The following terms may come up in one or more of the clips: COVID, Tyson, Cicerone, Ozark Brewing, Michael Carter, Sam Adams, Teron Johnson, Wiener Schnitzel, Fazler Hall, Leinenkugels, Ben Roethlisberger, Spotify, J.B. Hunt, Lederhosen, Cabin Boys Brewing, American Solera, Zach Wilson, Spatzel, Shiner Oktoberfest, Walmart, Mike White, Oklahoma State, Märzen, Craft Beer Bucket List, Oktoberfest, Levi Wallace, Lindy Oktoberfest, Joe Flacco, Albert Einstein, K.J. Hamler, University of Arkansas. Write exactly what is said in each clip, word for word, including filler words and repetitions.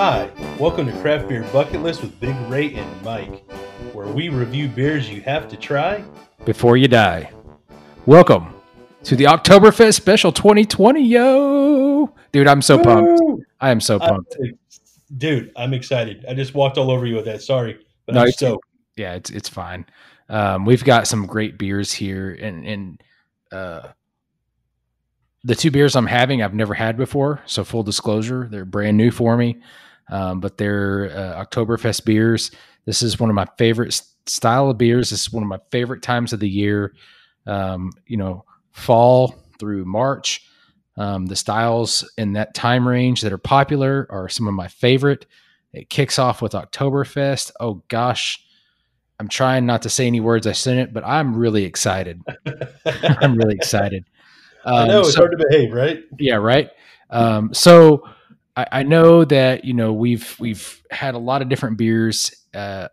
Hi, welcome to Craft Beer Bucket List with Big Ray and Mike, where we review beers you have to try before you die. Welcome to the Oktoberfest Special twenty twenty, yo! Dude, I'm so Woo! pumped. I am so pumped. I, dude, I'm excited. I just walked all over you with that. Sorry. But no, I'm it's, stoked. Yeah, it's it's fine. Um, we've got some great beers here, and, and uh, the two beers I'm having I've never had before, so full disclosure, they're brand new for me. Um, but they're uh, Oktoberfest beers. This is one of my favorite style of beers. This is one of my favorite times of the year. Um, you know, fall through March. Um, the styles in that time range that are popular are some of my favorite. It kicks off with Oktoberfest. Oh gosh, I'm trying not to say any words I shouldn't, but I'm really excited. I'm really excited. Um, I know it's so, hard to behave, right? Yeah, right. Um, so. I know that, you know, we've we've had a lot of different beers uh,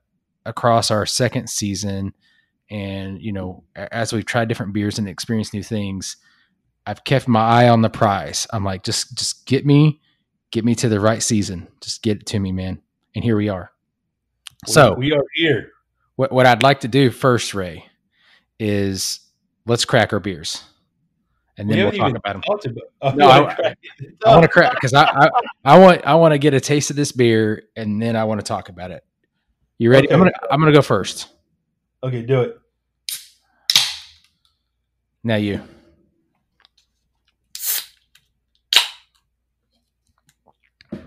across our second season, and, you know, as we've tried different beers and experienced new things, I've kept my eye on the prize. I'm like, just just get me, get me to the right season. Just get it to me, man. And here we are. Well, so we are here. What what I'd like to do first, Ray, is let's crack our beers. And then we we'll talk about them. About, oh, no, I, I, I want to crack because I, I, I want I want to get a taste of this beer, and then I want to talk about it. You ready? Okay. I'm gonna I'm gonna go first. Okay, do it. Now you. I'm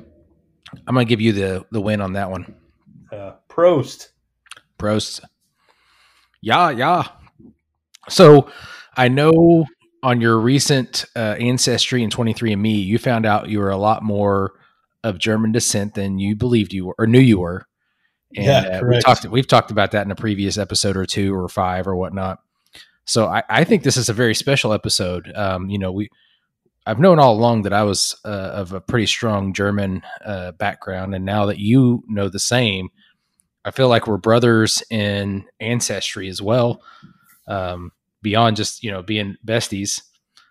gonna give you the the win on that one. Uh, Prost. Prost. Yeah, yeah. So I know. On your recent uh, ancestry in twenty-three and me, you found out you were a lot more of German descent than you believed you were or knew you were. And yeah, uh, we talked, we've talked about that in a previous episode or two or five or whatnot. So I, I think this is a very special episode. Um, you know, we I've known all along that I was uh, of a pretty strong German uh, background. And now that you know the same, I feel like we're brothers in ancestry as well. Um, beyond just, you know, being besties.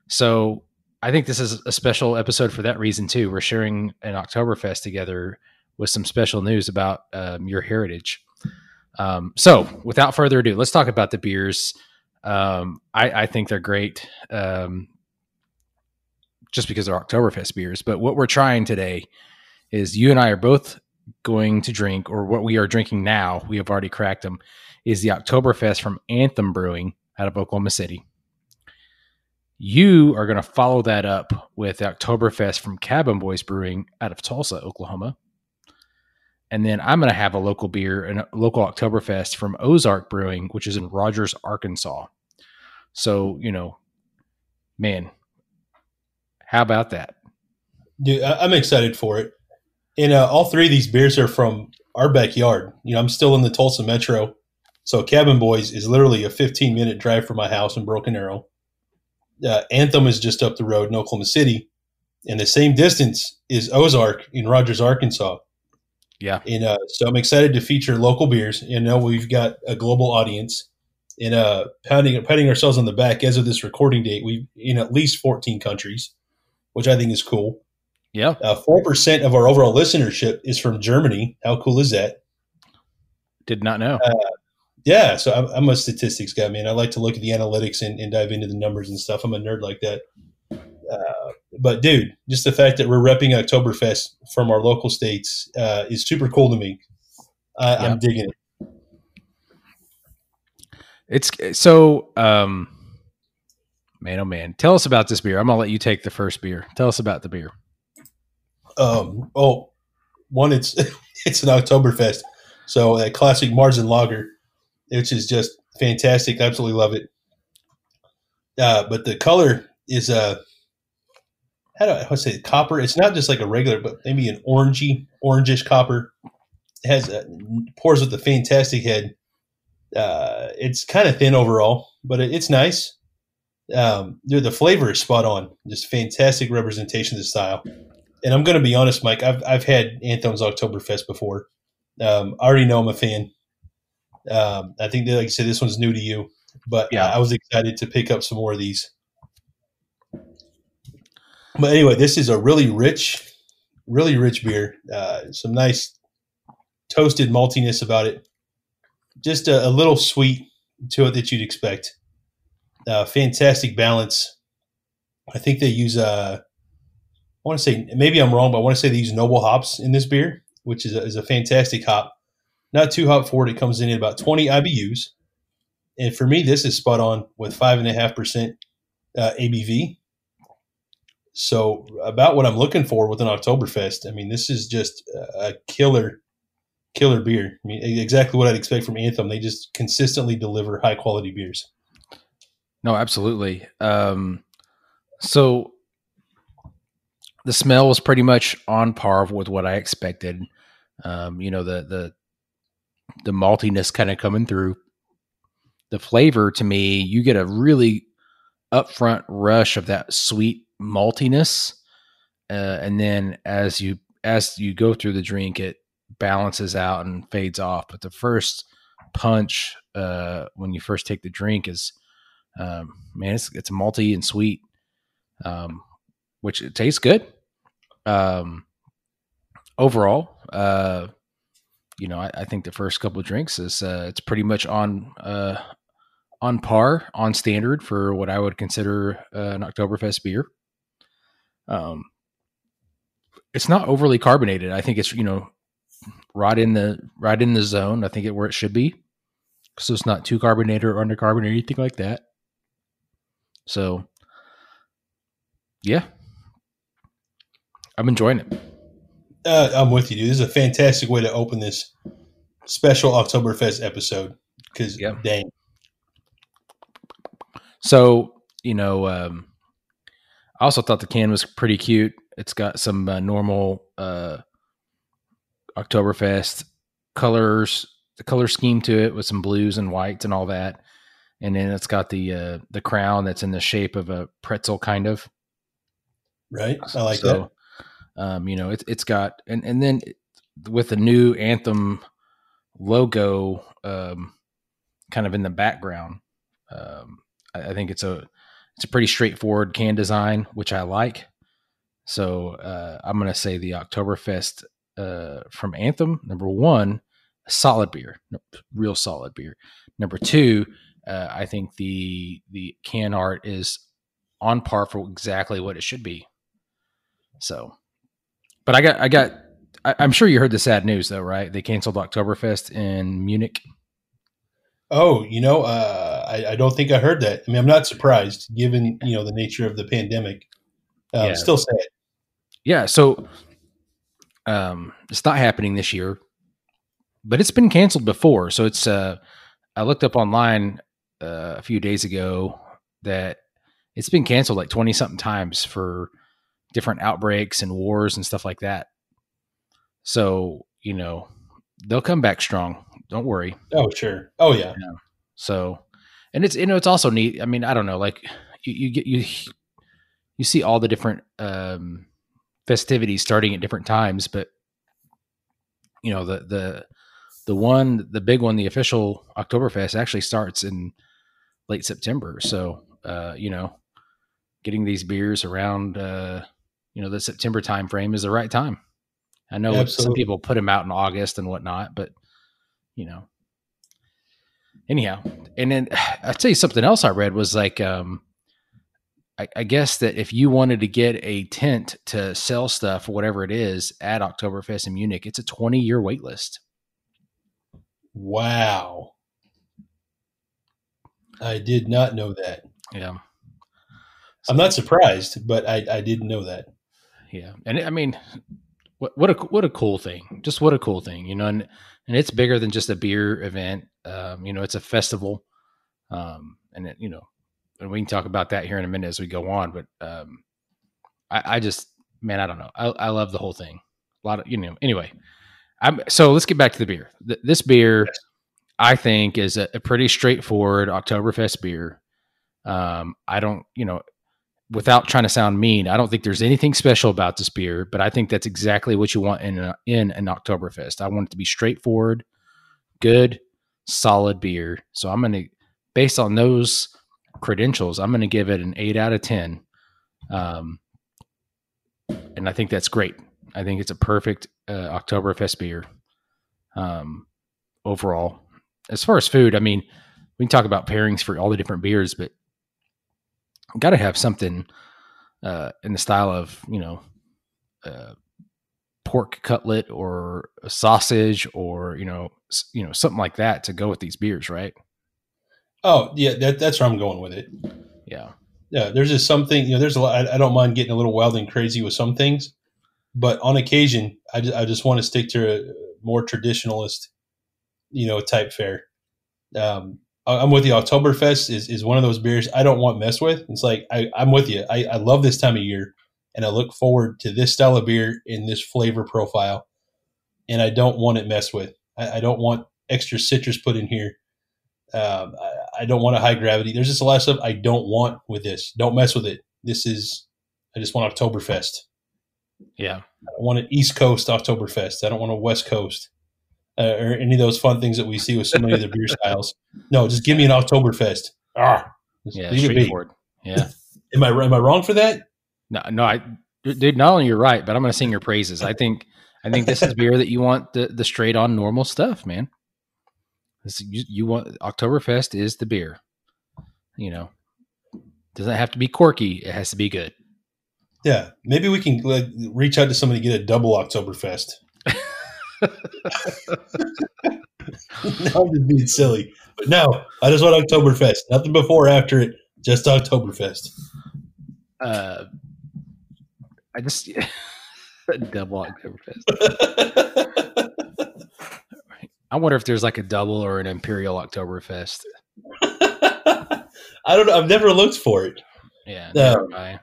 So I think this is a special episode for that reason too. We're sharing an Oktoberfest together with some special news about um, your heritage. Um, so without further ado, let's talk about the beers. Um, I, I think they're great um, just because they're Oktoberfest beers. But what we're trying today is you and I are both going to drink, or what we are drinking now, we have already cracked them, is the Oktoberfest from Anthem Brewing out of Oklahoma City. You are going to follow that up with Oktoberfest from Cabin Boys Brewing out of Tulsa, Oklahoma. And then I'm going to have a local beer and a local Oktoberfest from Ozark Brewing, which is in Rogers, Arkansas. So, you know, man, how about that? Dude, I'm excited for it. And uh, all three of these beers are from our backyard. You know, I'm still in the Tulsa metro. So Cabin Boys is literally a fifteen-minute drive from my house in Broken Arrow. Uh, Anthem is just up the road in Oklahoma City. And the same distance is Ozark in Rogers, Arkansas. Yeah. And uh, so I'm excited to feature local beers. And now we've got a global audience. And uh, pounding, patting ourselves on the back, as of this recording date, we're in at least fourteen countries, which I think is cool. Yeah. Uh, four percent of our overall listenership is from Germany. How cool is that? Did not know. Uh, Yeah, so I'm, I'm a statistics guy, man. I like to look at the analytics and, and dive into the numbers and stuff. I'm a nerd like that. Uh, but, dude, just the fact that we're repping Oktoberfest from our local states uh, is super cool to me. Uh, yeah. I'm digging it. It's so, um, man, oh, man. Tell us about this beer. I'm going to let you take the first beer. Tell us about the beer. Um, oh, one, it's, it's an Oktoberfest. So that classic Märzen lager, which is just fantastic. I absolutely love it. Uh, but the color is a, how do I, how do I say it? Copper. It's not just like a regular, but maybe an orangey, orangish copper. It has a, pours with a fantastic head. Uh, it's kind of thin overall, but it, it's nice. Um, dude, the flavor is spot on. Just fantastic representation of the style. And I'm going to be honest, Mike, I've, I've had Anthem's Oktoberfest before. Um, I already know I'm a fan. Um, I think, that, like I said, this one's new to you, but yeah, uh, I was excited to pick up some more of these. But anyway, this is a really rich, really rich beer. Uh, some nice toasted maltiness about it. Just a, a little sweet to it that you'd expect. Uh, fantastic balance. I think they use, uh, I want to say, maybe I'm wrong, but I want to say they use noble hops in this beer, which is a, is a fantastic hop. Not too hot for it. It comes in at about twenty I B Us. And for me, this is spot on with five point five percent uh, A B V. So about what I'm looking for with an Oktoberfest. I mean, this is just a killer, killer beer. I mean, exactly what I'd expect from Anthem. They just consistently deliver high-quality beers. No, absolutely. Um, so the smell was pretty much on par with what I expected. Um, you know, the the the maltiness kind of coming through. The flavor, to me, you get a really upfront rush of that sweet maltiness, uh, and then as you as you go through the drink, it balances out and fades off. But the first punch, uh, when you first take the drink, is um, man, it's it's malty and sweet, um, which it tastes good. Um, overall, uh, you know, I, I think the first couple of drinks is uh, it's pretty much on. Uh, on par, on standard for what I would consider uh, an Oktoberfest beer. Um, it's not overly carbonated. I think it's, you know, right in the, right in the zone. I think it where it should be. So it's not too carbonated or undercarbonated or anything like that. So yeah, I'm enjoying it. Uh, I'm with you, dude. This is a fantastic way to open this special Oktoberfest episode. Cause yeah. dang, So, you know, um, I also thought the can was pretty cute. It's got some uh, normal uh, Oktoberfest colors, the color scheme to it with some blues and whites and all that. And then it's got the uh, the crown that's in the shape of a pretzel, kind of. Right. I like so, that. Um, you know, it, it's got, and, and then with the new Anthem logo um, kind of in the background, um, I think it's a it's a pretty straightforward can design, which I like. So uh, I'm going to say the Oktoberfest uh, from Anthem, number one, solid beer, real solid beer. Number two, uh, I think the the can art is on par for exactly what it should be. So, but I got I got I, I'm sure you heard the sad news though, right? They canceled Oktoberfest in Munich. Oh, you know, uh, I, I don't think I heard that. I mean, I'm not surprised given, you know, the nature of the pandemic. Uh, yeah. Still sad. Yeah. So um, it's not happening this year, but it's been canceled before. So it's, uh, I looked up online uh, a few days ago that it's been canceled like twenty something times for different outbreaks and wars and stuff like that. So, you know, they'll come back strong. Don't worry. Oh, sure. Oh, yeah. You know, so, and it's, you know, it's also neat. I mean, I don't know, like you, you get, you, you see all the different um, festivities starting at different times, but you know, the, the, the one, the big one, the official Oktoberfest actually starts in late September. So, uh, you know, getting these beers around, uh, you know, the September timeframe is the right time. I know Absolutely. Some people put them out in August and whatnot, but you know, anyhow, and then I'll tell you something else I read was like, um, I, I guess that if you wanted to get a tent to sell stuff, whatever it is at Oktoberfest in Munich, it's a twenty year wait list. Wow. I did not know that. Yeah. So, I'm not surprised, but I, I didn't know that. Yeah. And I mean, What what a what a cool thing! Just what a cool thing, you know. And and it's bigger than just a beer event. Um, you know, it's a festival, um, and it, you know, and we can talk about that here in a minute as we go on. But um, I, I just, man, I don't know. I, I love the whole thing. A lot of, you know. Anyway, I'm so let's get back to the beer. Th- this beer, yes. I think, is a, a pretty straightforward Oktoberfest beer. Um, I don't, you know. Without trying to sound mean, I don't think there's anything special about this beer, but I think that's exactly what you want in a, in an Oktoberfest. I want it to be straightforward, good, solid beer. So I'm going to, based on those credentials, I'm going to give it an eight out of ten. Um, and I think that's great. I think it's a perfect uh, Oktoberfest beer um, overall. As far as food, I mean, we can talk about pairings for all the different beers, but got to have something uh, in the style of, you know, uh, pork cutlet or a sausage or, you know, you know, something like that to go with these beers, right? Oh, yeah, that, that's where I'm going with it. Yeah. Yeah, there's just something, you know, there's a lot, I, I don't mind getting a little wild and crazy with some things, but on occasion, I just, I just want to stick to a more traditionalist, you know, type fare. Um, I'm with you. Oktoberfest is, is one of those beers I don't want mess with. It's like, I, I'm with you. I, I love this time of year, and I look forward to this style of beer in this flavor profile, and I don't want it messed with. I, I don't want extra citrus put in here. Um, I, I don't want a high gravity. There's just a lot of stuff I don't want with this. Don't mess with it. This is, I just want Oktoberfest. Yeah. I don't want an East Coast Oktoberfest. I don't want a West Coast uh, or any of those fun things that we see with so many of the beer styles. No, just give me an Oktoberfest. Ah, yeah, straightforward. Yeah. am I am I wrong for that? No, no, I, dude, not only you're right, but I'm going to sing your praises. I think, I think this is beer that you want the, the straight on normal stuff, man. This, you, you want Oktoberfest is the beer, you know, doesn't have to be quirky. It has to be good. Yeah. Maybe we can like, reach out to somebody, to get a double Oktoberfest. No, I'm just being silly, but no, I just want Oktoberfest. Nothing before or after it, just Oktoberfest. Uh, I just double Oktoberfest. I wonder if there's like a double or an Imperial Oktoberfest. I don't know. I've never looked for it. Yeah. Never uh,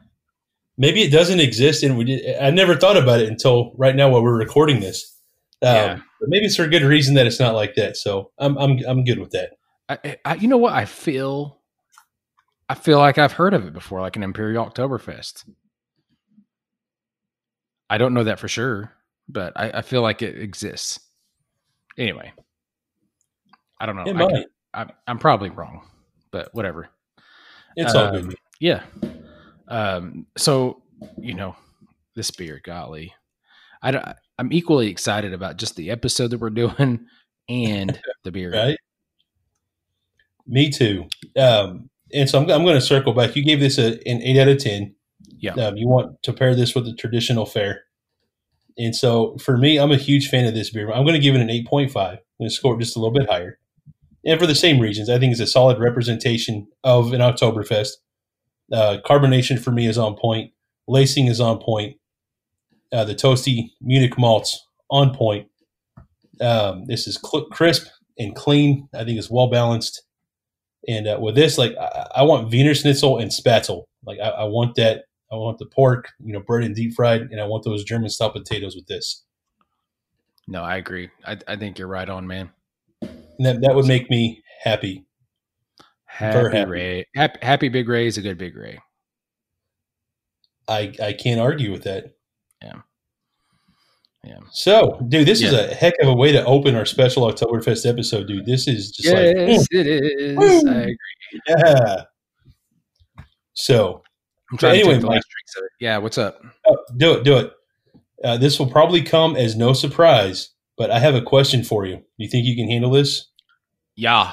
maybe it doesn't exist. And we did, I never thought about it until right now while we're recording this. Um, yeah. But maybe it's for a good reason that it's not like that. So I'm, I'm, I'm good with that. I, I, you know what? I feel, I feel like I've heard of it before, like an Imperial Oktoberfest. I don't know that for sure, but I, I feel like it exists. Anyway, I don't know. It I might. Can, I'm, I'm probably wrong, but whatever. It's um, all good. Yeah. Um, so, you know, this beer, golly. I don't, I'm equally excited about just the episode that we're doing and the beer. Right? Me too. Um, and so I'm, I'm going to circle back. You gave this a, an eight out of ten. Yeah, um, you want to pair this with the traditional fare, and so for me, I'm a huge fan of this beer. I'm going to give it an eight point five. I'm going to score it just a little bit higher, and for the same reasons, I think it's a solid representation of an Oktoberfest. Uh, carbonation for me is on point. Lacing is on point. Uh, the toasty Munich malts on point. Um, this is cl- crisp and clean. I think it's well balanced, and uh, with this, like I, I want Wiener Schnitzel and Spatzel. Like I, I want that. I want the pork, you know, bread and deep fried, and I want those German style potatoes with this. No, I agree. I, I think you're right on, man. And that, that would make me happy. Happy, happy. Ray. Happy, happy Big Ray is a good Big Ray. I I can't argue with that. Yeah. Yeah. So, dude, this yeah. is a heck of a way to open our special Oktoberfest episode, dude. This is just yes, like. Yes, it is. Woo. I agree. Yeah. So. I'm trying so anyway, to take the Mike, last drinks of it. Yeah, what's up? Oh, do it, do it. Uh, this will probably come as no surprise, but I have a question for you. You think you can handle this? Yeah.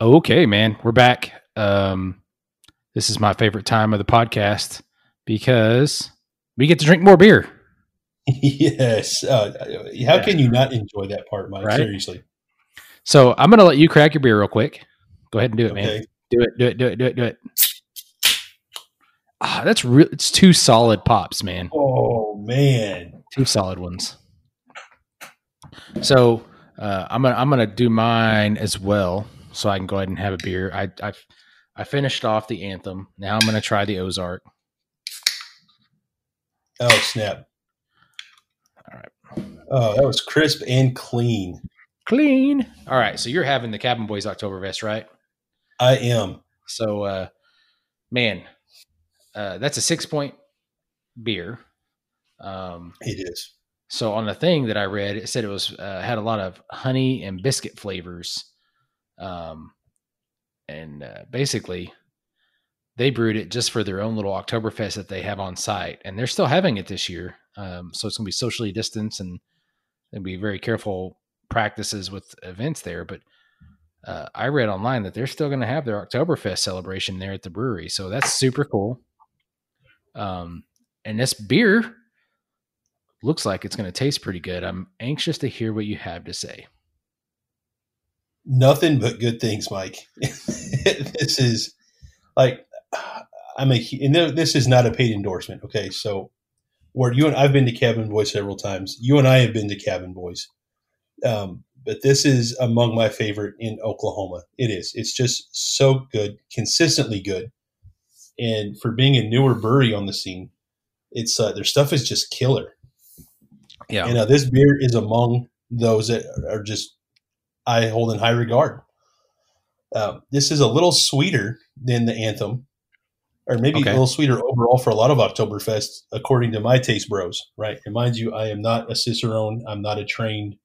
Okay, man. We're back. Um, this is my favorite time of the podcast because we get to drink more beer. Yes. Uh, how yeah. can you not enjoy that part, Mike? Right? Seriously. So I'm going to let you crack your beer real quick. Go ahead and do it, okay. man. Do it, do it, do it, do it, do it. Ah, that's real. It's two solid pops, man. Oh, man. Two solid ones. So uh, I'm going to I'm gonna do mine as well so I can go ahead and have a beer. I I, I finished off the Anthem. Now I'm going to try the Ozark. Oh, snap. All right. Oh, that was crisp and clean. Clean. All right. So you're having the Cabin Boys Oktoberfest, right? I am. So, uh, man, uh, that's a six point beer. Um, it is. So on the thing that I read, it said it was, uh, had a lot of honey and biscuit flavors. Um, and, uh, basically they brewed it just for their own little Oktoberfest that they have on site, and they're still having it this year. Um, so it's going to be socially distanced and and be very careful practices with events there. But uh, I read online that they're still going to have their Oktoberfest celebration there at the brewery. So that's super cool. Um, and this beer looks like it's going to taste pretty good. I'm anxious to hear what you have to say. Nothing but good things, Mike. This is like, I'm a, and this is not a paid endorsement. Okay. So where you and I've been to Cabin Boys several times, you and I have been to Cabin Boys. Um, but this is among my favorite in Oklahoma. It is, it's just so good, consistently good. And for being a newer brewery on the scene, it's uh, their stuff is just killer. Yeah. And uh, this beer is among those that are just, I hold in high regard. Uh, this is a little sweeter than the Anthem, or maybe okay. a little sweeter overall for a lot of Oktoberfest, according to my taste bros, right? And mind you, I am not a Cicerone. I'm not a trained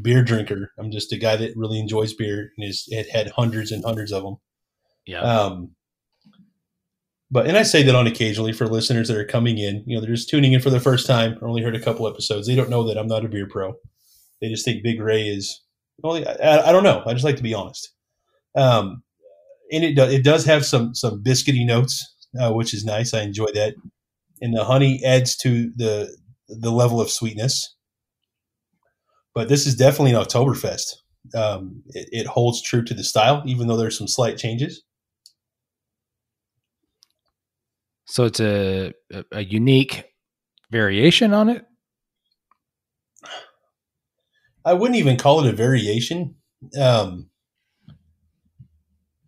beer drinker. I'm just a guy that really enjoys beer and has had hundreds and hundreds of them. Yeah. Um, but, and I say that on occasionally for listeners that are coming in, you know, they're just tuning in for the first time. I only heard a couple episodes. They don't know that I'm not a beer pro. They just think Big Ray is, well, I, I don't know. I just like to be honest. Um, and it does, it does have some, some biscuity notes, uh, which is nice. I enjoy that. And the honey adds to the, the level of sweetness, but this is definitely an Oktoberfest. Um, it, it holds true to the style, even though there's some slight changes. So it's a, a, a unique variation on it. I wouldn't even call it a variation. Um,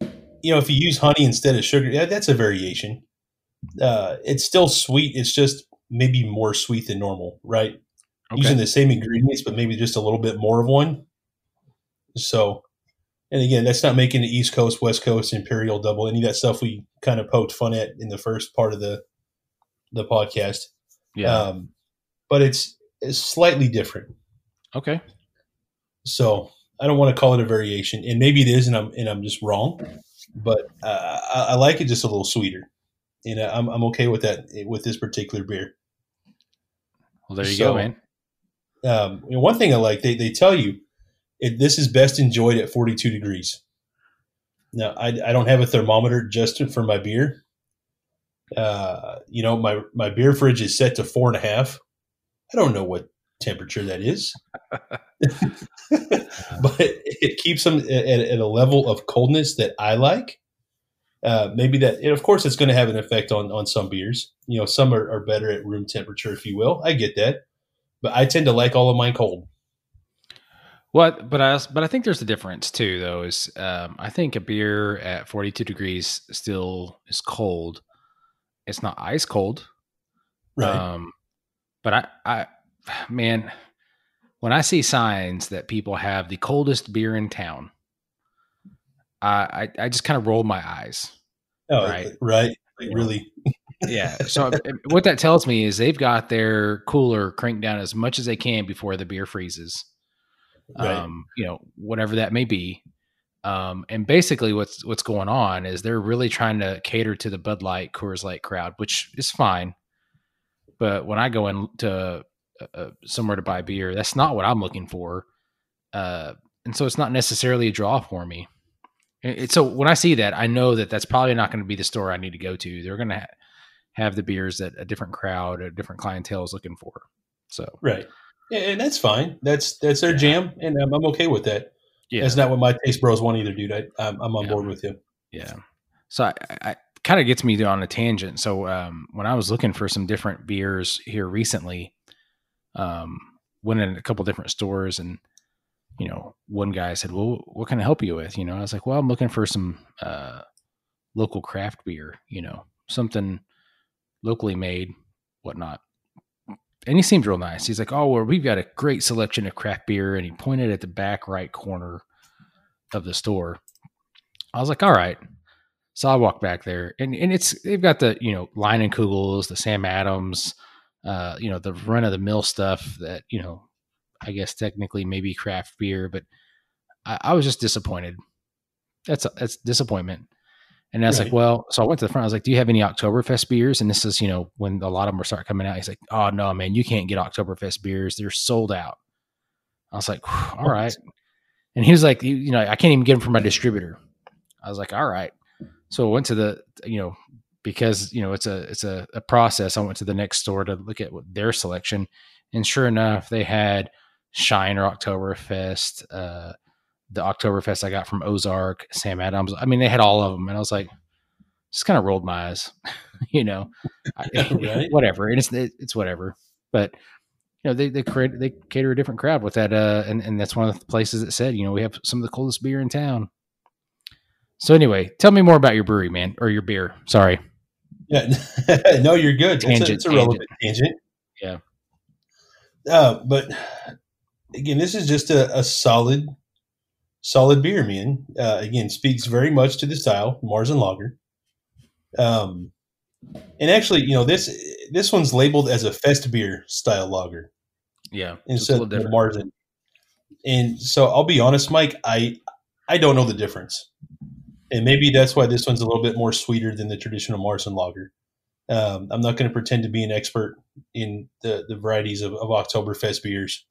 you know, if you use honey instead of sugar, yeah, that's a variation. Uh, it's still sweet. It's just maybe more sweet than normal, right? Okay. Using the same ingredients, but maybe just a little bit more of one. So, and again, that's not making the East Coast, West Coast, Imperial Double, any of that stuff we kind of poked fun at in the first part of the the podcast. Yeah. Um, but it's, it's slightly different. Okay. So I don't want to call it a variation, and maybe it is, and I'm and I'm just wrong. But uh, I, I like it just a little sweeter, and I'm I'm okay with that with this particular beer. Well, there you so, go, man. Um, and one thing I like, they they tell you it, this is best enjoyed at forty-two degrees. Now I I don't have a thermometer just for my beer. Uh, you know my my beer fridge is set to four and a half. I don't know what temperature that is. But it keeps them at, at a level of coldness that I like. Uh, maybe that, and of course, it's going to have an effect on, on some beers. You know, some are, are better at room temperature, if you will. I get that, but I tend to like all of mine cold. Well, but I but I think there's a difference too, though. Is um, I think a beer at forty-two degrees still is cold. It's not ice cold, right? Um, but I, I, man. When I see signs that people have the coldest beer in town, I I, I just kind of roll my eyes. Oh, right, right, like, really? Yeah. So what that tells me is they've got their cooler cranked down as much as they can before the beer freezes. Right. Um, you know, whatever that may be. Um, and basically, what's what's going on is they're really trying to cater to the Bud Light, Coors Light crowd, which is fine. But when I go into Uh, somewhere to buy beer, that's not what I'm looking for. Uh, and so it's not necessarily a draw for me. And, and so when I see that, I know that that's probably not going to be the store I need to go to. They're going to ha- have the beers that a different crowd, a different clientele is looking for. So, right. Yeah, and that's fine. That's, that's their yeah. jam. And um, I'm okay with that. Yeah. That's not what my taste bros want either, dude. I, I'm, I'm on yeah. board with you. Yeah. So I, I kind of gets me on a tangent. So um, when I was looking for some different beers here recently, Um, went in a couple different stores, and, you know, one guy said, well, what can I help you with? You know, I was like, well, I'm looking for some, uh, local craft beer, you know, something locally made, whatnot. And he seemed real nice. He's like, oh, well, we've got a great selection of craft beer. And he pointed at the back right corner of the store. I was like, all right. So I walked back there, and, and it's, they've got the, you know, Leinenkugels, the Sam Adams, Uh, you know, the run of the mill stuff that, you know, I guess technically maybe craft beer, but I, I was just disappointed. That's a, that's disappointment. And I was right. like, well, so I went to the front. I was like, do you have any Oktoberfest beers? And this is, you know, when a lot of them start coming out. He's like, oh, no, man, you can't get Oktoberfest beers. They're sold out. I was like, all what? right. And he was like, you, you know, I can't even get them from my distributor. I was like, all right. So I went to the, you know, because, you know, it's a, it's a, a process. I went to the next store to look at what their selection. And sure enough, they had Shiner Oktoberfest, uh, the Oktoberfest I got from Ozark, Sam Adams. I mean, they had all of them. And I was like, just kind of rolled my eyes, you know, right? whatever. And it's, it's whatever. But, you know, they, they create, they cater a different crowd with that. Uh, and, and that's one of the places that said, you know, we have some of the coolest beer in town. So anyway, tell me more about your brewery, man, or your beer. Sorry. Yeah. No, you're good. Tangent, it's a, it's a relevant tangent. tangent. Yeah. Uh, but again, this is just a, a solid, solid beer, man. Uh, again, speaks very much to the style, Märzen Lager. Um, and actually, you know, this this one's labeled as a fest beer style lager. Yeah. Instead of Märzen. And so I'll be honest, Mike, I I don't know the difference. And maybe that's why this one's a little bit more sweeter than the traditional Märzen Lager. Um, I'm not going to pretend to be an expert in the, the varieties of, of Oktoberfest beers.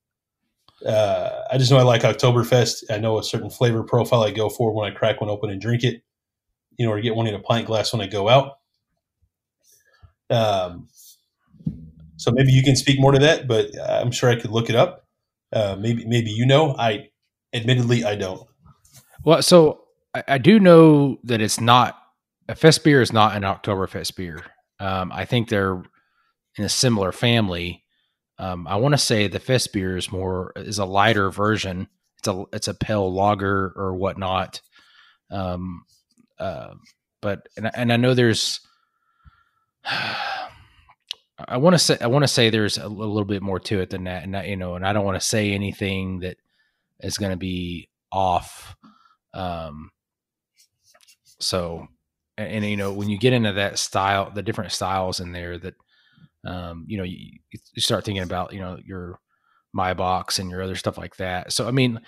Uh, I just know I like Oktoberfest. I know a certain flavor profile I go for when I crack one open and drink it, you know, or get one in a pint glass when I go out. Um, so maybe you can speak more to that, but I'm sure I could look it up. Uh, maybe, maybe, you know, I admittedly, I don't. Well, so I, I do know that it's not a fest beer is not an Oktoberfest beer. Um, I think they're in a similar family. Um, I want to say the fest beer is more is a lighter version. It's a it's a pale lager or whatnot. Um, uh, but and and I know there's. I want to say I want to say there's a little bit more to it than that, and I, you know, and I don't want to say anything that is going to be off. Um. So, and, and you know, when you get into that style, the different styles in there that. Um, you know, you, you start thinking about, you know, your My Box and your other stuff like that. So, I mean,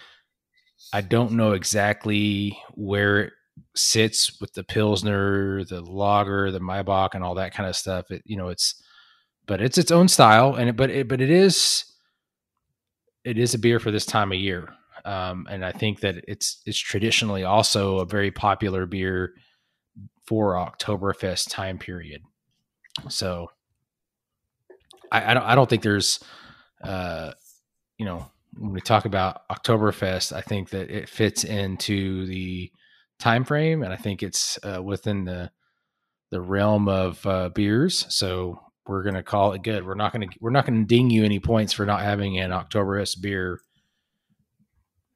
I don't know exactly where it sits with the Pilsner, the Lager, the Maibach, and all that kind of stuff. It, you know, it's, but it's its own style, and it, but it, but it is, it is a beer for this time of year. Um, and I think that it's, it's traditionally also a very popular beer for Oktoberfest time period. So. I, I don't. I don't think there's, uh, you know, when we talk about Oktoberfest, I think that it fits into the time frame, and I think it's uh, within the the realm of uh, beers. So we're gonna call it good. We're not gonna we're not gonna ding you any points for not having an Oktoberfest beer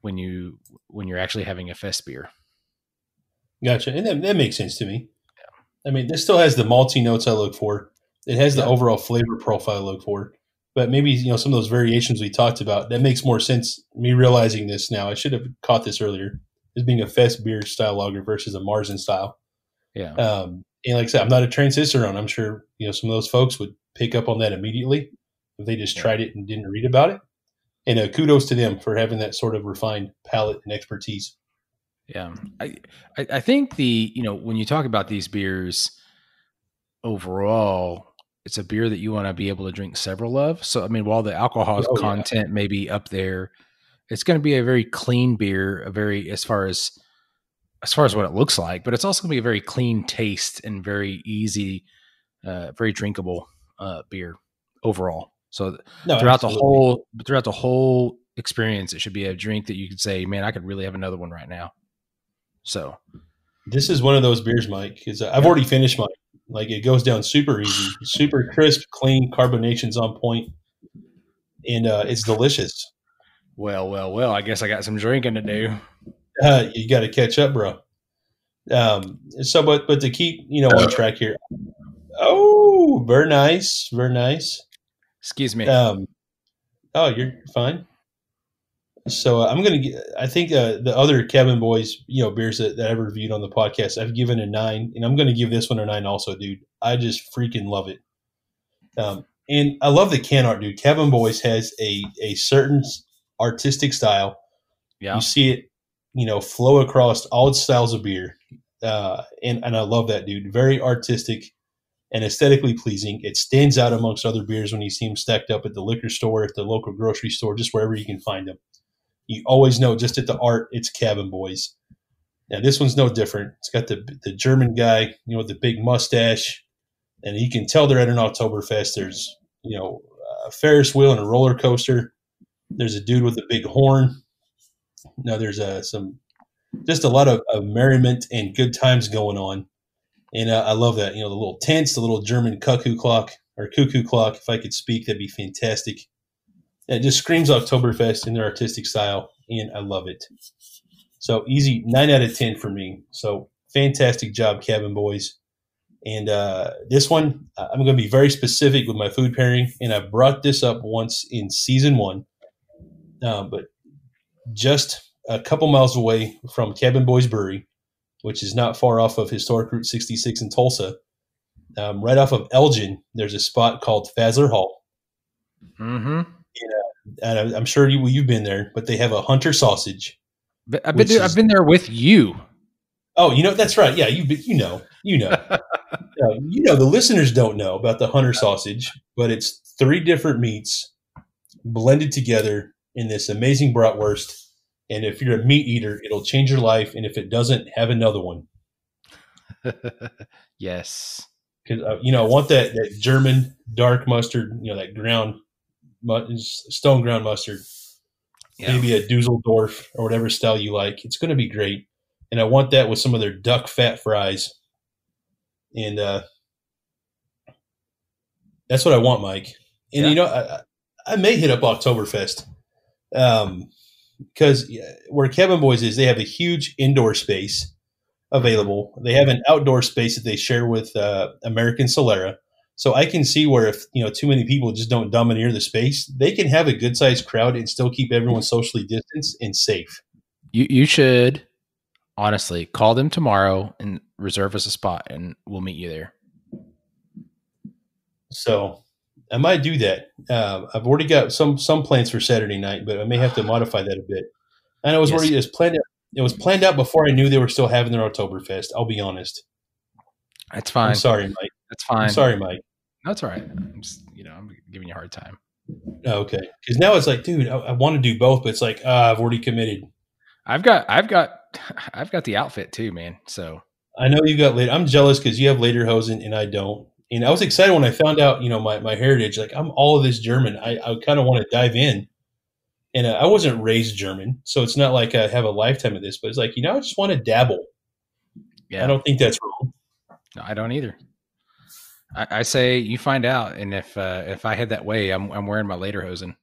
when you when you're actually having a fest beer. Gotcha, and that, that makes sense to me. Yeah. I mean, this still has the malty notes I look for. It has the yeah. overall flavor profile I look for, but maybe, you know, some of those variations we talked about, that makes more sense. Me realizing this now, I should have caught this earlier as being a fest beer style lager versus a Märzen style. Yeah. Um, and like I said, I'm not a trained Cicerone. I'm sure, you know, some of those folks would pick up on that immediately if they just yeah. tried it and didn't read about it. And uh, kudos to them for having that sort of refined palate and expertise. Yeah. I, I think the, you know, when you talk about these beers overall, it's a beer that you want to be able to drink several of. So, I mean, while the alcohol oh, content yeah. may be up there, it's going to be a very clean beer, a very, as far as, as far as what it looks like, but it's also going to be a very clean taste and very easy, uh, very drinkable, uh, beer overall. So no, throughout absolutely. the whole, throughout the whole experience, it should be a drink that you could say, man, I could really have another one right now. So this is one of those beers, Mike, because I've yeah. already finished mine. Like it goes down super easy, super crisp, clean, carbonation's on point, and uh, it's delicious. Well, well, well. I guess I got some drinking to do. Uh, you got to catch up, bro. Um, so, but but to keep you know on track here. Oh, very nice, very nice. Excuse me. Um, oh, you're fine. So uh, I'm gonna. Get, I think uh, the other Cabin Boys, you know, beers that, that I've reviewed on the podcast, I've given a nine, and I'm gonna give this one a nine also, dude. I just freaking love it, um, and I love the can art, dude. Cabin Boys has a a certain artistic style. Yeah, you see it, you know, flow across all styles of beer. Uh, and, and I love that, dude. Very artistic and aesthetically pleasing. It stands out amongst other beers when you see them stacked up at the liquor store, at the local grocery store, just wherever you can find them. You always know just at the art, it's Cabin Boys. Now, this one's no different. It's got the the German guy, you know, with the big mustache, and you can tell they're at an Oktoberfest. There's, you know, a Ferris wheel and a roller coaster. There's a dude with a big horn. Now, there's uh, some just a lot of, of merriment and good times going on. And uh, I love that, you know, the little tents, the little German cuckoo clock or cuckoo clock. If I could speak, that'd be fantastic. It just screams Oktoberfest in their artistic style, and I love it. So easy, nine out of ten for me. So fantastic job, Cabin Boys. And uh, this one, I'm going to be very specific with my food pairing, and I brought this up once in season one. Uh, but just a couple miles away from Cabin Boys Brewery, which is not far off of historic Route sixty-six in Tulsa, um, right off of Elgin, there's a spot called Fazler Hall. Mm-hmm. And, uh, and I'm sure you, you've been there, but they have a hunter sausage. But I've been there, is, I've been there with you. Oh, you know, that's right. Yeah, you you know, you know, uh, you know. The listeners don't know about the hunter sausage, but it's three different meats blended together in this amazing bratwurst. And if you're a meat eater, it'll change your life. And if it doesn't, have another one. Yes, because uh, you know, I want that that German dark mustard. You know, that ground. Stone ground mustard, yeah. Maybe a Dusseldorf or whatever style you like. It's going to be great. And I want that with some of their duck fat fries. And uh, that's what I want, Mike. And, yeah. you know, I, I may hit up Oktoberfest um, because where Cabin Boys is, they have a huge indoor space available. They have an outdoor space that they share with uh, American Solera. So I can see where if, you know, too many people just don't domineer the space, they can have a good sized crowd and still keep everyone socially distanced and safe. You you should honestly call them tomorrow and reserve us a spot and we'll meet you there. So I might do that. Uh, I've already got some, some plans for Saturday night, but I may have to modify that a bit. And I was yes. already just planned. It was planned out before I knew they were still having their Oktoberfest. I'll be honest. That's fine. I'm sorry, Mike. That's fine. I'm sorry, Mike. That's all right. I'm just, you know, I'm giving you a hard time. Okay. Because now it's like, dude, I, I want to do both, but it's like, uh, I've already committed. I've got, I've got, I've got the outfit too, man. So I know you got later. I'm jealous because you have lederhosen and I don't. And I was excited when I found out, you know, my, my heritage. Like, I'm all of this German. I, I kind of want to dive in. And uh, I wasn't raised German, so it's not like I have a lifetime of this, but it's like, you know, I just want to dabble. Yeah. I don't think that's wrong. No, I don't either. I say you find out, and if uh, if I head that way, I'm I'm wearing my lederhosen.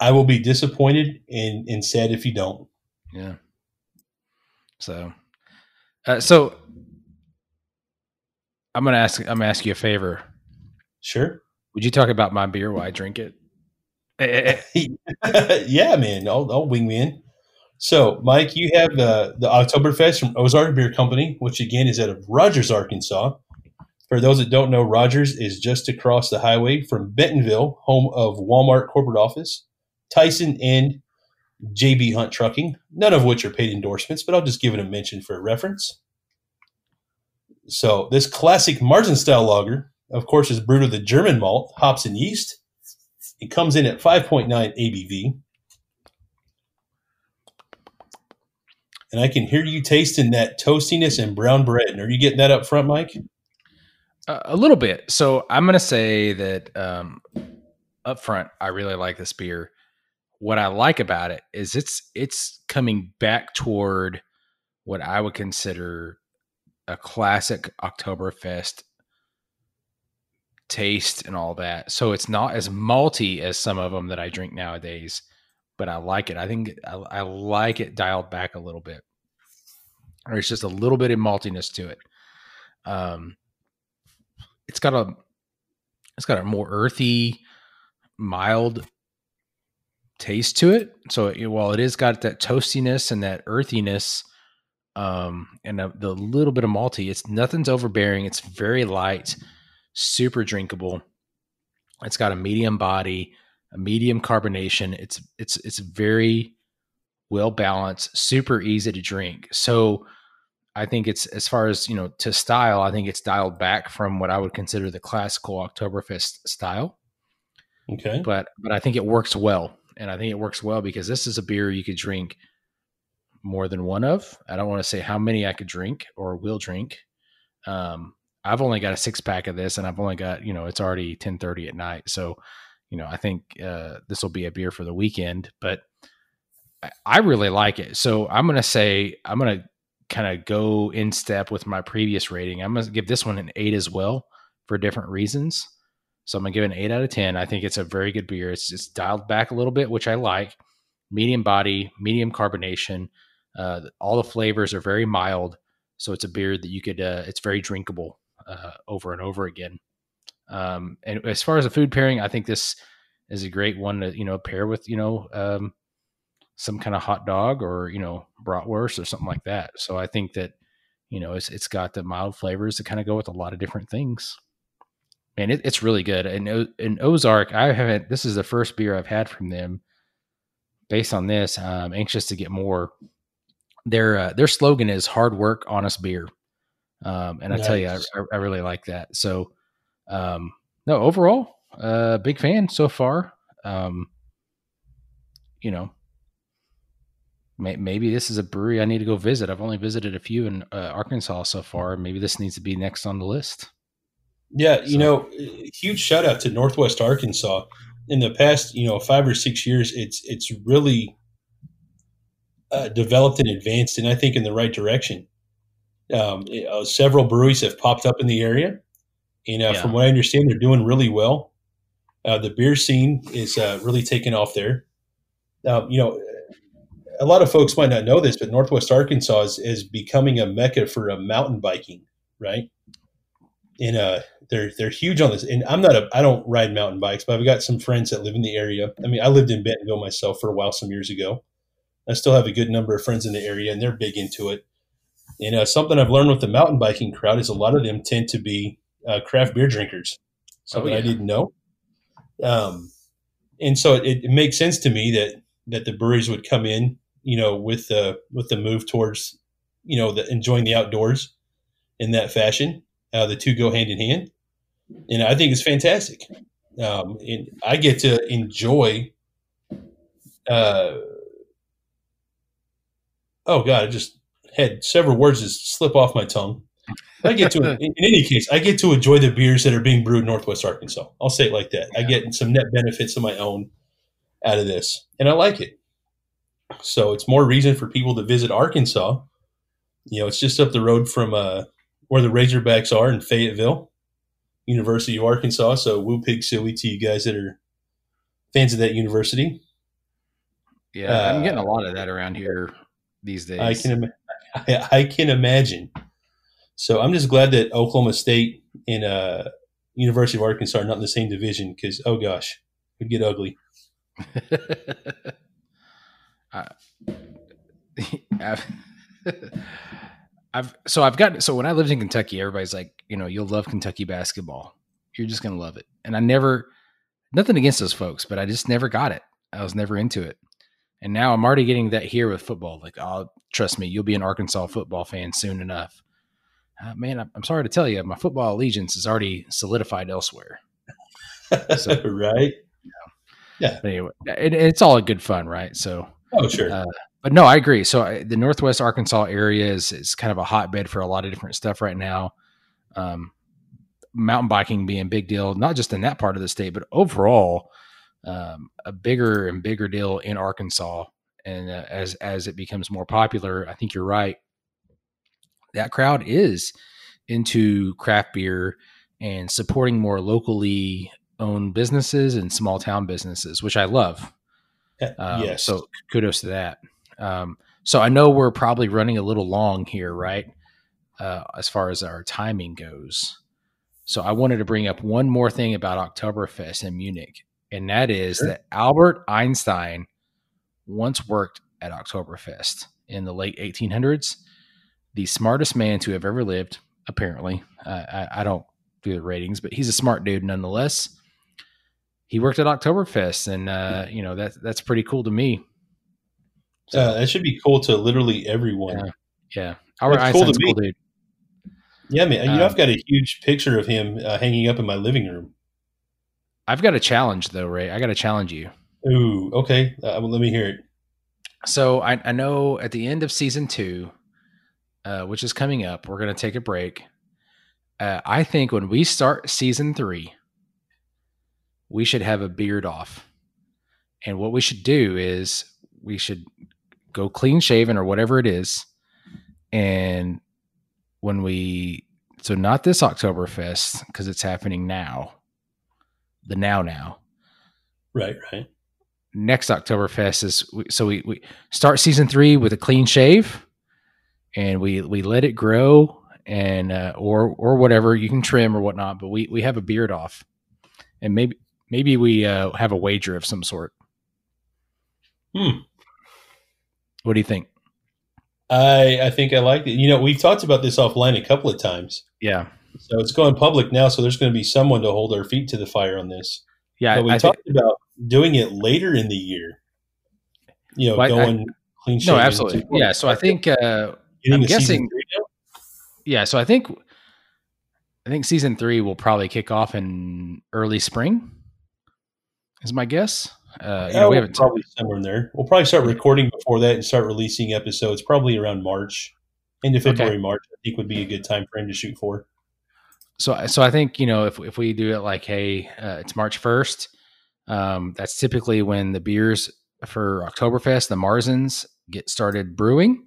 I will be disappointed and, and sad if you don't. Yeah. So, uh, so I'm gonna ask I'm gonna ask you a favor. Sure. Would you talk about my beer while I drink it? Yeah, man. I'll I'll wing me in. So, Mike, you have the the Oktoberfest from Ozark Beer Company, which again is out of Rogers, Arkansas. For those that don't know, Rogers is just across the highway from Bentonville, home of Walmart corporate office, Tyson, and J B. Hunt Trucking, none of which are paid endorsements, but I'll just give it a mention for reference. So this classic Märzen-style lager, of course, is brewed with a German malt, hops, and yeast. It comes in at five point nine A B V. And I can hear you tasting that toastiness and brown bread. And are you getting that up front, Mike? Uh, a little bit. So I'm going to say that um, up front, I really like this beer. What I like about it is it's it's coming back toward what I would consider a classic Oktoberfest taste and all that. So it's not as malty as some of them that I drink nowadays. But I like it. I think I, I like it dialed back a little bit. Or it's just a little bit of maltiness to it. Um, it's got a, it's got a more earthy, mild taste to it. So it, while it is got that toastiness and that earthiness, um, and a, the little bit of malty, it's nothing's overbearing. It's very light, super drinkable. It's got a medium body. A medium carbonation. It's it's it's very well balanced, super easy to drink. So I think it's, as far as, you know, to style, I think it's dialed back from what I would consider the classical Oktoberfest style. Okay. But, but I think it works well. And I think it works well because this is a beer you could drink more than one of. I don't want to say how many I could drink or will drink. Um, I've only got a six pack of this and I've only got, you know, it's already ten thirty at night. So, you know, I think uh, this will be a beer for the weekend, but I, I really like it. So I'm going to say, I'm going to kind of go in step with my previous rating. I'm going to give this one an eight as well for different reasons. So I'm going to give it an eight out of ten. I think it's a very good beer. It's just dialed back a little bit, which I like. Medium body, medium carbonation. Uh, all the flavors are very mild. So it's a beer that you could, uh, it's very drinkable uh, over and over again. Um, and as far as the food pairing, I think this is a great one to, you know, pair with, you know, um, some kind of hot dog or, you know, bratwurst or something like that. So I think that, you know, it's, it's got the mild flavors that kind of go with a lot of different things. And it, it's really good. And in, in Ozark, I haven't, this is the first beer I've had from them. Based on this, I'm anxious to get more. Their uh, their slogan is hard work, honest beer. Um, and nice. I tell you, I, I really like that. So, um, no, overall, uh, big fan so far. Um, you know, may, maybe this is a brewery I need to go visit. I've only visited a few in uh, Arkansas so far. Maybe this needs to be next on the list. Yeah, you so. know, huge shout out to Northwest Arkansas. In the past, you know, five or six years, it's it's really uh, developed and advanced, and I think in the right direction. Um, it, uh, several breweries have popped up in the area, and uh, yeah. from what I understand, they're doing really well. Uh, the beer scene is uh, really taking off there. Um, you know, a lot of folks might not know this, but Northwest Arkansas is, is becoming a mecca for uh, mountain biking, right? And uh, they're they're huge on this. And I'm not a I don't ride mountain bikes, but I've got some friends that live in the area. I mean, I lived in Bentonville myself for a while some years ago. I still have a good number of friends in the area, and they're big into it. And uh, something I've learned with the mountain biking crowd is a lot of them tend to be uh, craft beer drinkers. Something oh, yeah. I didn't know. Um, and so it, it makes sense to me that that the breweries would come in, you know, with the with the move towards, you know, the, enjoying the outdoors in that fashion. Uh, the two go hand in hand, and I think it's fantastic. Um, and I get to enjoy. Uh, oh God, I just had several words just slip off my tongue. I get to, in, in any case, I get to enjoy the beers that are being brewed in Northwest Arkansas. I'll say it like that. I get some net benefits of my own out of this, and I like it. So it's more reason for people to visit Arkansas. You know, it's just up the road from, uh, where the Razorbacks are in Fayetteville, University of Arkansas. So woo pig silly to you guys that are fans of that university. Yeah, uh, I'm getting a lot of that around here these days. I can, Im- I, I can imagine. So I'm just glad that Oklahoma State and uh, University of Arkansas are not in the same division because, oh gosh, it would get ugly. I, I've I've so I've got so when I lived in Kentucky, everybody's like, you know, you'll love Kentucky basketball. You're just gonna love it. And I never, nothing against those folks, but I just never got it. I was never into it. And now I'm already getting that here with football. Like, oh, trust me, you'll be an Arkansas football fan soon enough. Uh, man, I'm, I'm sorry to tell you, my football allegiance is already solidified elsewhere. So, right? You know. Yeah. But anyway, it, it's all good fun, right? So. Oh, sure. Uh, But no, I agree. So I, the Northwest Arkansas area is, is kind of a hotbed for a lot of different stuff right now. Um, mountain biking being a big deal, not just in that part of the state, but overall um, a bigger and bigger deal in Arkansas. And uh, as, as it becomes more popular, I think you're right. That crowd is into craft beer and supporting more locally owned businesses and small town businesses, which I love. Um, yes. So kudos to that. Um, so I know we're probably running a little long here, right? Uh, as far as our timing goes. So I wanted to bring up one more thing about Oktoberfest in Munich. And that is sure. that Albert Einstein once worked at Oktoberfest in the late eighteen hundreds. The smartest man to have ever lived, apparently. Uh, I, I don't do the ratings, but he's a smart dude nonetheless. He worked at Oktoberfest, and, uh, you know, that, that's pretty cool to me. So, uh, that should be cool to literally everyone. Yeah. Yeah. Albert Einstein's cool dude. Yeah, man. You um, know, I've got a huge picture of him uh, hanging up in my living room. I've got a challenge, though, Ray. I got to challenge you. Ooh, okay. Uh, well, let me hear it. So I, I know at the end of season two, uh, which is coming up, we're going to take a break. Uh, I think when we start season three, we should have a beard off. And what we should do is we should go clean shaven or whatever it is. And when we, so not this Oktoberfest, because it's happening now, the now, now. Right, right. Next Oktoberfest is, so we, we start season three with a clean shave and we, we let it grow and, uh, or, or whatever you can trim or whatnot, but we, we have a beard off and maybe, maybe we, uh, have a wager of some sort. Hmm. What do you think? I, I think I like it. You know, we've talked about this offline a couple of times. Yeah. So it's going public now. So there's going to be someone to hold our feet to the fire on this. Yeah. But we I talked think, about doing it later in the year, you know, well, going I, clean shaven. No, absolutely. Yeah. So I think, uh, I'm guessing. Yeah. So I think, I think season three will probably kick off in early spring is my guess. Uh, you know, we haven't probably somewhere in there. We'll probably start recording before that and start releasing episodes probably around March, end of February, okay. March. I think would be a good time frame to shoot for. So, so I think you know if if we do it like, hey, uh, it's March first. Um, that's typically when the beers for Oktoberfest, the Märzens, get started brewing,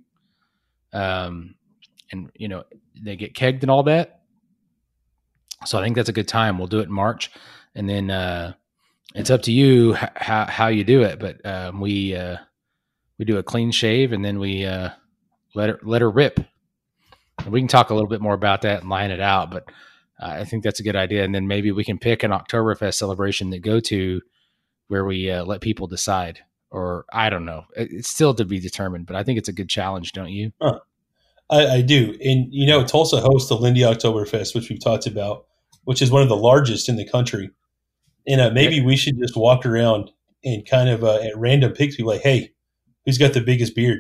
um, and you know they get kegged and all that. So I think that's a good time. We'll do it in March, and then. Uh, It's up to you how how you do it, but um, we uh, we do a clean shave and then we uh, let her let her rip. And we can talk a little bit more about that and line it out, but uh, I think that's a good idea. And then maybe we can pick an Oktoberfest celebration to go to where we uh, let people decide, or I don't know. It's still to be determined, but I think it's a good challenge, don't you? Huh. I, I do, and you know, Tulsa hosts the Lindy Oktoberfest, which we've talked about, which is one of the largest in the country. And uh, maybe we should just walk around and kind of uh, at random picks be like, hey, who's got the biggest beard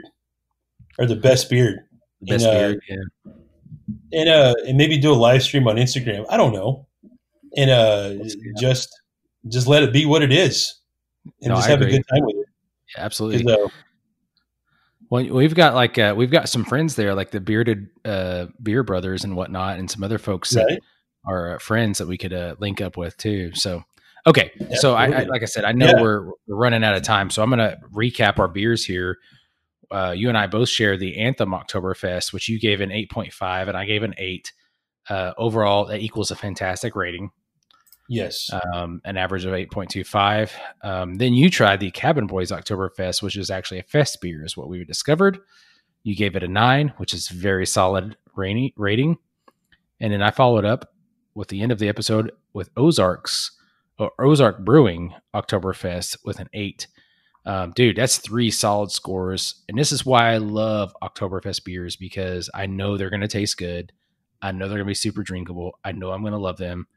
or the best beard? The best and, uh, beard, yeah. And, uh, and maybe do a live stream on Instagram. I don't know. And uh, just just let it be what it is and no, just I have agree. a good time with it. Yeah, absolutely. Uh, well, we've got like uh, we've got some friends there, like the bearded uh, beer brothers and whatnot, and some other folks right? that are uh, friends that we could uh, link up with too. So. Okay, Absolutely. so I, I like I said, I know yeah. we're, we're running out of time, so I'm going to recap our beers here. Uh, you and I both share the Anthem Oktoberfest, which you gave an eight point five, and I gave an eight. Uh, overall, that equals a fantastic rating. Yes. Um, an average of eight point two five. Um, then you tried the Cabin Boys Oktoberfest, which is actually a fest beer, is what we discovered. You gave it a nine, which is very solid rainy, rating. And then I followed up with the end of the episode with Ozark's. Ozark Brewing Oktoberfest with an eight. Um, dude, that's three solid scores. And this is why I love Oktoberfest beers, because I know they're going to taste good. I know they're going to be super drinkable. I know I'm going to love them.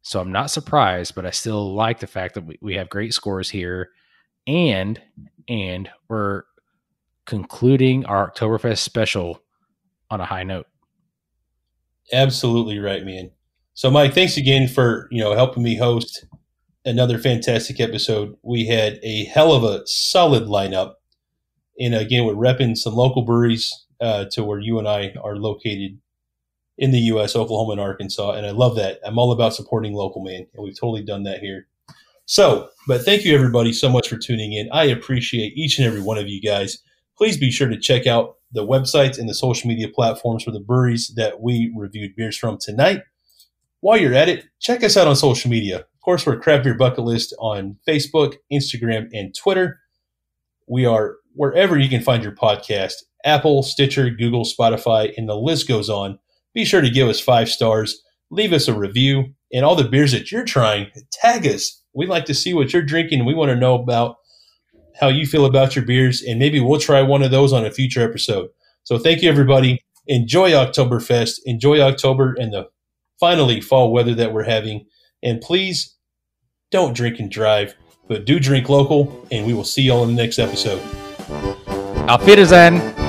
So I'm not surprised, but I still like the fact that we, we have great scores here. And, and we're concluding our Oktoberfest special on a high note. Absolutely right, man. So, Mike, thanks again for, you know, helping me host another fantastic episode. We had a hell of a solid lineup. And, again, we're repping some local breweries uh, to where you and I are located in the U S, Oklahoma, and Arkansas. And I love that. I'm all about supporting local, man. And we've totally done that here. So, but thank you, everybody, so much for tuning in. I appreciate each and every one of you guys. Please be sure to check out the websites and the social media platforms for the breweries that we reviewed beers from tonight. While you're at it, check us out on social media. Of course, we're Craft Beer Bucket List on Facebook, Instagram, and Twitter. We are wherever you can find your podcast, Apple, Stitcher, Google, Spotify, and the list goes on. Be sure to give us five stars, leave us a review, and all the beers that you're trying, tag us. We'd like to see what you're drinking, and we want to know about how you feel about your beers, and maybe we'll try one of those on a future episode. So thank you, everybody. Enjoy Oktoberfest. Enjoy October and the finally, fall weather that we're having. And please don't drink and drive, but do drink local. And we will see y'all in the next episode. Auf Wiedersehen.